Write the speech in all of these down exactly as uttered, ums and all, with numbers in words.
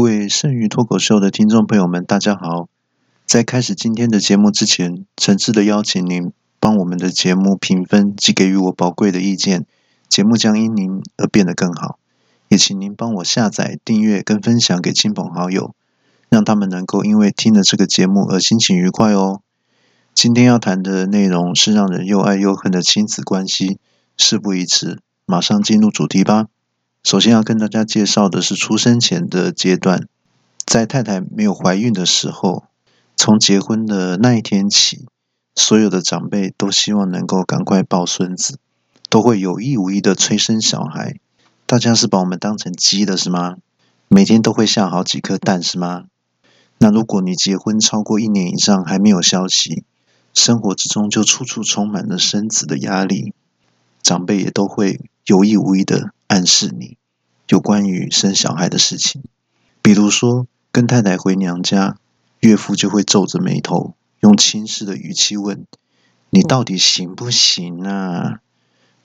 各位剩余脱口秀的听众朋友们，大家好！在开始今天的节目之前，诚挚的邀请您帮我们的节目评分及给予我宝贵的意见，节目将因您而变得更好。也请您帮我下载、订阅跟分享给亲朋好友，让他们能够因为听了这个节目而心情愉快哦。今天要谈的内容是让人又爱又恨的亲子关系。事不宜迟，马上进入主题吧。首先要跟大家介绍的是出生前的阶段，在太太没有怀孕的时候，从结婚的那一天起，所有的长辈都希望能够赶快抱孙子，都会有意无意的催生小孩。大家是把我们当成鸡的是吗？每天都会下好几颗蛋是吗？那如果你结婚超过一年以上还没有消息，生活之中就处处充满了生子的压力，长辈也都会有意无意的暗示你有关于生小孩的事情。比如说跟太太回娘家，岳父就会皱着眉头，用轻视的语气问你到底行不行啊。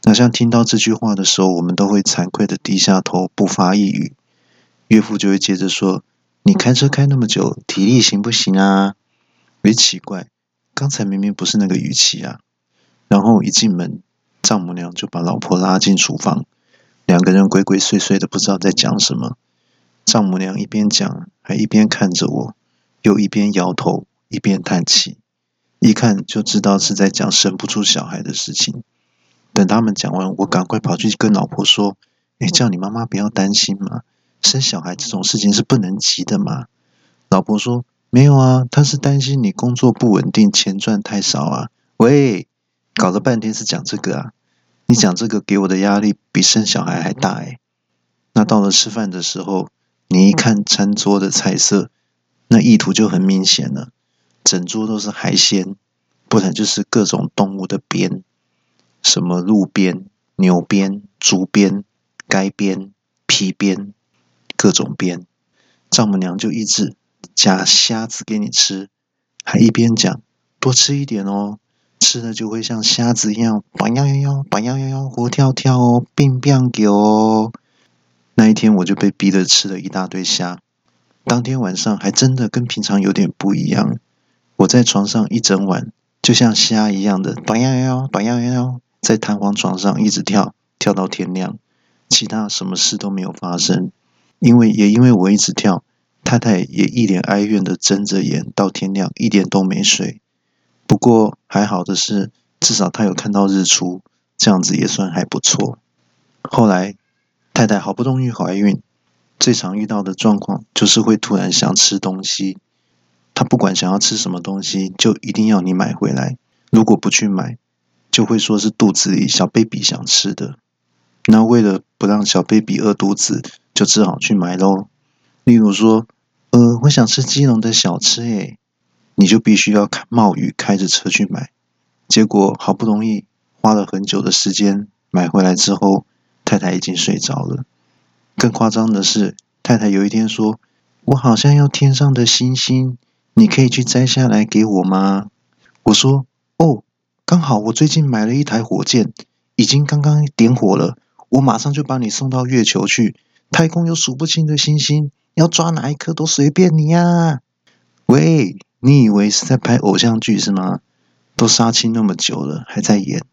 那像听到这句话的时候，我们都会惭愧的低下头不发一语。岳父就会接着说，你开车开那么久，体力行不行啊？别奇怪，刚才明明不是那个语气啊。然后一进门，丈母娘就把老婆拉进厨房，两个人鬼鬼祟祟的不知道在讲什么。丈母娘一边讲还一边看着我，又一边摇头一边叹气，一看就知道是在讲生不出小孩的事情。等他们讲完，我赶快跑去跟老婆说，诶，叫你妈妈不要担心嘛，生小孩这种事情是不能急的嘛。老婆说，没有啊，她是担心你工作不稳定，钱赚太少啊。喂，搞了半天是讲这个啊，你讲这个给我的压力比生小孩还大诶。那到了吃饭的时候，你一看餐桌的菜色，那意图就很明显了，整桌都是海鲜，不然就是各种动物的鞭，什么鹿鞭、牛鞭、猪鞭、该鞭、皮鞭，各种鞭。丈母娘就一直夹虾子给你吃，还一边讲多吃一点哦，吃的就会像虾子一样短腰腰短腰腰活跳跳哦，并不要给哦。那一天我就被逼得吃了一大堆虾，当天晚上还真的跟平常有点不一样。我在床上一整晚就像虾一样的短腰腰短腰腰在弹簧床上一直跳，跳到天亮，其他什么事都没有发生。因为也因为我一直跳，太太也一脸哀怨的睁着眼到天亮，一点都没睡。不过还好的是，至少他有看到日出，这样子也算还不错。后来太太好不容易怀孕，最常遇到的状况就是会突然想吃东西，她不管想要吃什么东西，就一定要你买回来，如果不去买，就会说是肚子里小 baby 想吃的。那为了不让小 baby 饿肚子，就只好去买咯。例如说，呃，我想吃基隆的小吃耶，你就必须要冒雨开着车去买。结果好不容易花了很久的时间买回来之后，太太已经睡着了。更夸张的是，太太有一天说，我好像要天上的星星，你可以去摘下来给我吗？我说，哦，刚好我最近买了一台火箭，已经刚刚点火了，我马上就把你送到月球去，太空有数不清的星星，要抓哪一颗都随便你啊。喂，你以为是在拍偶像剧是吗？都杀青那么久了还在演，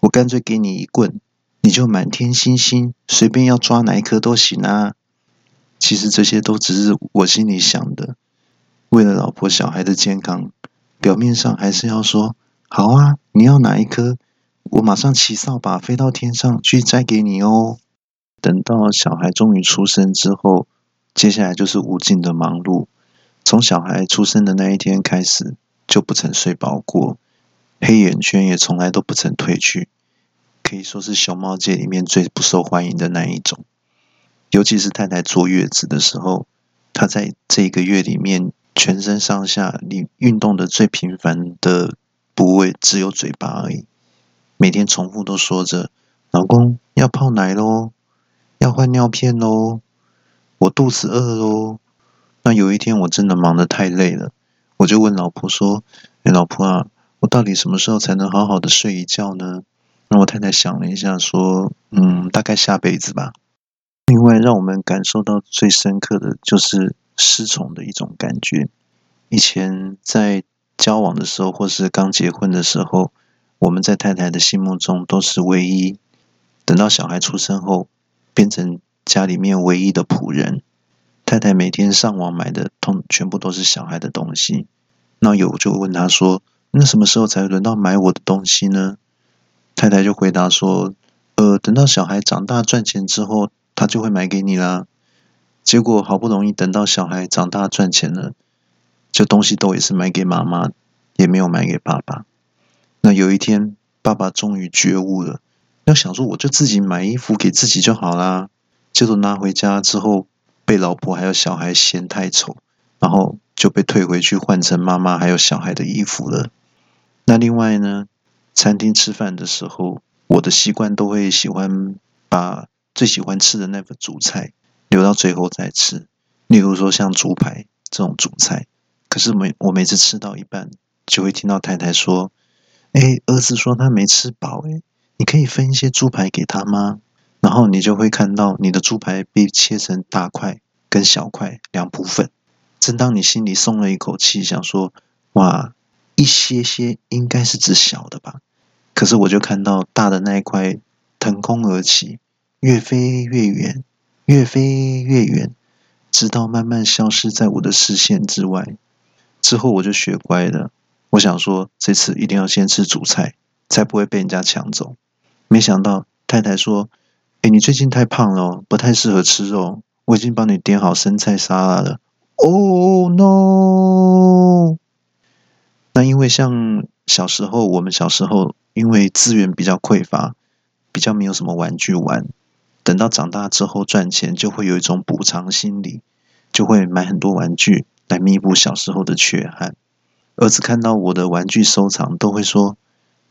我干脆给你一棍，你就满天星星，随便要抓哪一颗都行啊。其实这些都只是我心里想的，为了老婆小孩的健康，表面上还是要说好啊，你要哪一颗，我马上骑扫把飞到天上去摘给你哦。等到小孩终于出生之后，接下来就是无尽的忙碌。从小孩出生的那一天开始，就不曾睡饱过，黑眼圈也从来都不曾褪去，可以说是熊猫界里面最不受欢迎的那一种。尤其是太太坐月子的时候，她在这一个月里面，全身上下你运动的最频繁的部位只有嘴巴而已，每天重复都说着，老公要泡奶咯，要换尿片咯，我肚子饿咯。那有一天我真的忙得太累了，我就问老婆说，诶，老婆啊，我到底什么时候才能好好的睡一觉呢？那我太太想了一下说，嗯，大概下辈子吧。另外让我们感受到最深刻的就是失宠的一种感觉。以前在交往的时候或是刚结婚的时候，我们在太太的心目中都是唯一，等到小孩出生后变成家里面唯一的仆人。太太每天上网买的通全部都是小孩的东西，那有就问她说，那什么时候才轮到买我的东西呢？太太就回答说，呃，等到小孩长大赚钱之后他就会买给你啦。结果好不容易等到小孩长大赚钱了，这东西都也是买给妈妈，也没有买给爸爸。那有一天爸爸终于觉悟了，要想说我就自己买衣服给自己就好啦，结果拿回家之后被老婆还有小孩嫌太丑，然后就被退回去换成妈妈还有小孩的衣服了。那另外呢，餐厅吃饭的时候，我的习惯都会喜欢把最喜欢吃的那份主菜留到最后再吃，例如说像猪排这种主菜。可是我每次吃到一半就会听到太太说，诶，儿子说他没吃饱，诶，你可以分一些猪排给他吗？然后你就会看到你的猪排被切成大块跟小块两部分。正当你心里松了一口气，想说哇，一些些应该是指小的吧，可是我就看到大的那一块腾空而起，越飞越远，越飞越远，直到慢慢消失在我的视线之外。之后我就学乖了，我想说这次一定要先吃主菜，才不会被人家抢走。没想到太太说，诶，你最近太胖了哦，不太适合吃肉，我已经帮你点好生菜沙拉了。Oh no！ 那因为像小时候，我们小时候因为资源比较匮乏，比较没有什么玩具玩，等到长大之后赚钱，就会有一种补偿心理，就会买很多玩具来弥补小时候的缺憾。儿子看到我的玩具收藏都会说，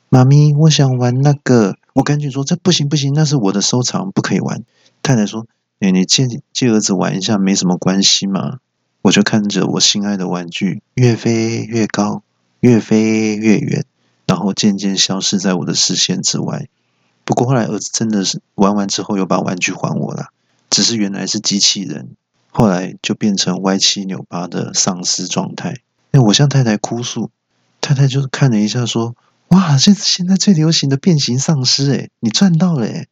妈咪，我想玩那个。我赶紧说，这不行不行，那是我的收藏，不可以玩。太太说，欸，你 借, 借儿子玩一下没什么关系嘛。我就看着我心爱的玩具越飞越高，越飞越远，然后渐渐消失在我的视线之外。不过后来儿子真的是玩完之后有把玩具还我啦，只是原来是机器人，后来就变成歪七扭八的丧尸状态。欸，我向太太哭诉，太太就看了一下说，哇，这是现在最流行的变形丧尸诶，你赚到了诶。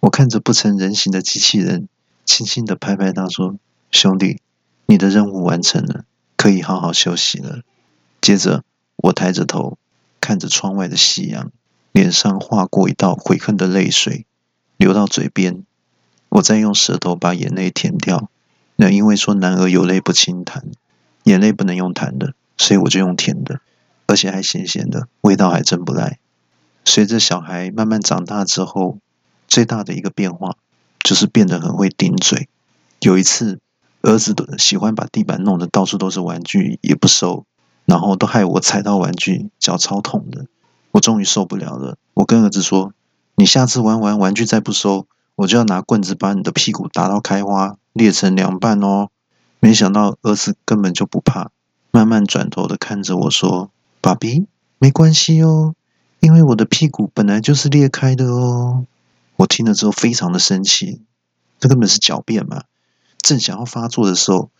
我看着不成人形的机器人，轻轻的拍拍他说，兄弟，你的任务完成了，可以好好休息了。接着我抬着头看着窗外的夕阳，脸上划过一道悔恨的泪水流到嘴边，我再用舌头把眼泪舔掉。那因为说男儿有泪不轻弹，眼泪不能用弹的，所以我就用舔的，而且还咸咸的，味道还真不赖。随着小孩慢慢长大之后，最大的一个变化就是变得很会顶嘴。有一次儿子喜欢把地板弄得到处都是玩具，也不收，然后都害我踩到玩具，脚超痛的。我终于受不了了，我跟儿子说，你下次玩完玩具再不收，我就要拿棍子把你的屁股打到开花，裂成两半哦。没想到儿子根本就不怕，慢慢转头的看着我说，爸比，没关系哦，因为我的屁股本来就是裂开的哦。我听了之后非常的生气，这根本是狡辩嘛！正想要发作的时候，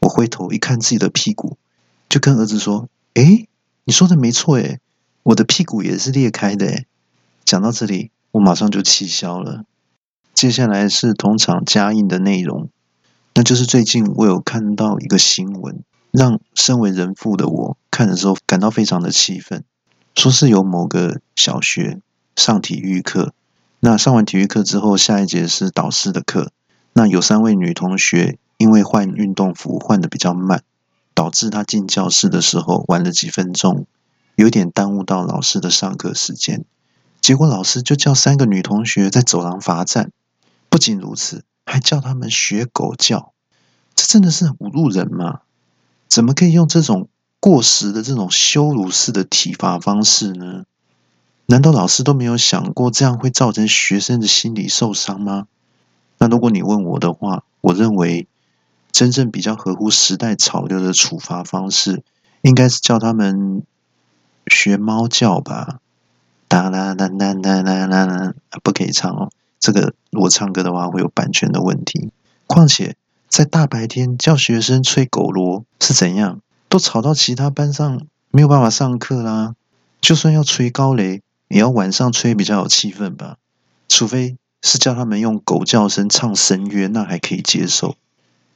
我回头一看自己的屁股，就跟儿子说，诶，你说的没错诶，我的屁股也是裂开的诶。讲到这里我马上就气消了。接下来是同场加映的内容，那就是最近我有看到一个新闻，让身为人父的我看的时候感到非常的气愤。说是有某个小学上体育课，那上完体育课之后下一节是导师的课，那有三位女同学因为换运动服换得比较慢，导致她进教室的时候晚了几分钟，有点耽误到老师的上课时间。结果老师就叫三个女同学在走廊罚站，不仅如此还叫她们学狗叫。这真的是侮辱人吗？怎么可以用这种过时的这种羞辱式的体罚方式呢？难道老师都没有想过这样会造成学生的心理受伤吗？那如果你问我的话，我认为真正比较合乎时代潮流的处罚方式应该是叫他们学猫叫吧。哒啦啦啦啦啦啦，不可以唱哦，这个如果唱歌的话会有版权的问题。况且在大白天叫学生吹狗锣是怎样，都吵到其他班上没有办法上课啦。就算要吹高雷也要晚上吹比较有气氛吧，除非是叫他们用狗叫声唱神乐，那还可以接受。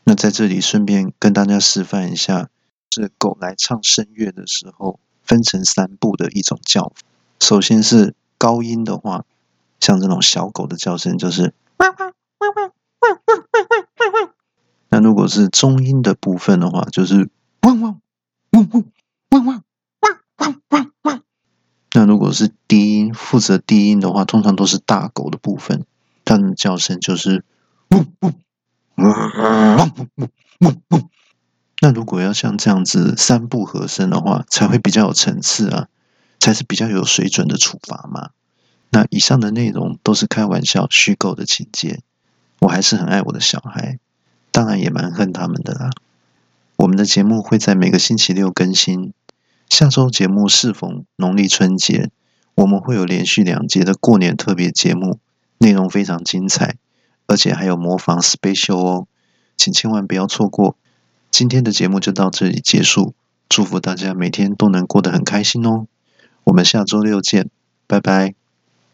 那在这里顺便跟大家示范一下，这狗来唱声乐的时候分成三步的一种叫法。首先是高音的话，像这种小狗的叫声就是汪汪汪汪汪汪汪汪。那如果是中音的部分的话，就是汪汪汪汪汪汪汪汪汪。那如果是低音，负责低音的话，通常都是大狗的部分，它的叫声就是汪汪汪汪汪汪。那如果要像这样子三部和声的话，才会比较有层次啊，才是比较有水准的处罚嘛。那以上的内容都是开玩笑虚构的情节，我还是很爱我的小孩，当然也蛮恨他们的啦。我们的节目会在每个星期六更新，下周节目适逢农历春节，我们会有连续两节的过年特别节目，内容非常精彩，而且还有模仿 special 哦，请千万不要错过。今天的节目就到这里结束，祝福大家每天都能过得很开心哦。我们下周六见，拜拜。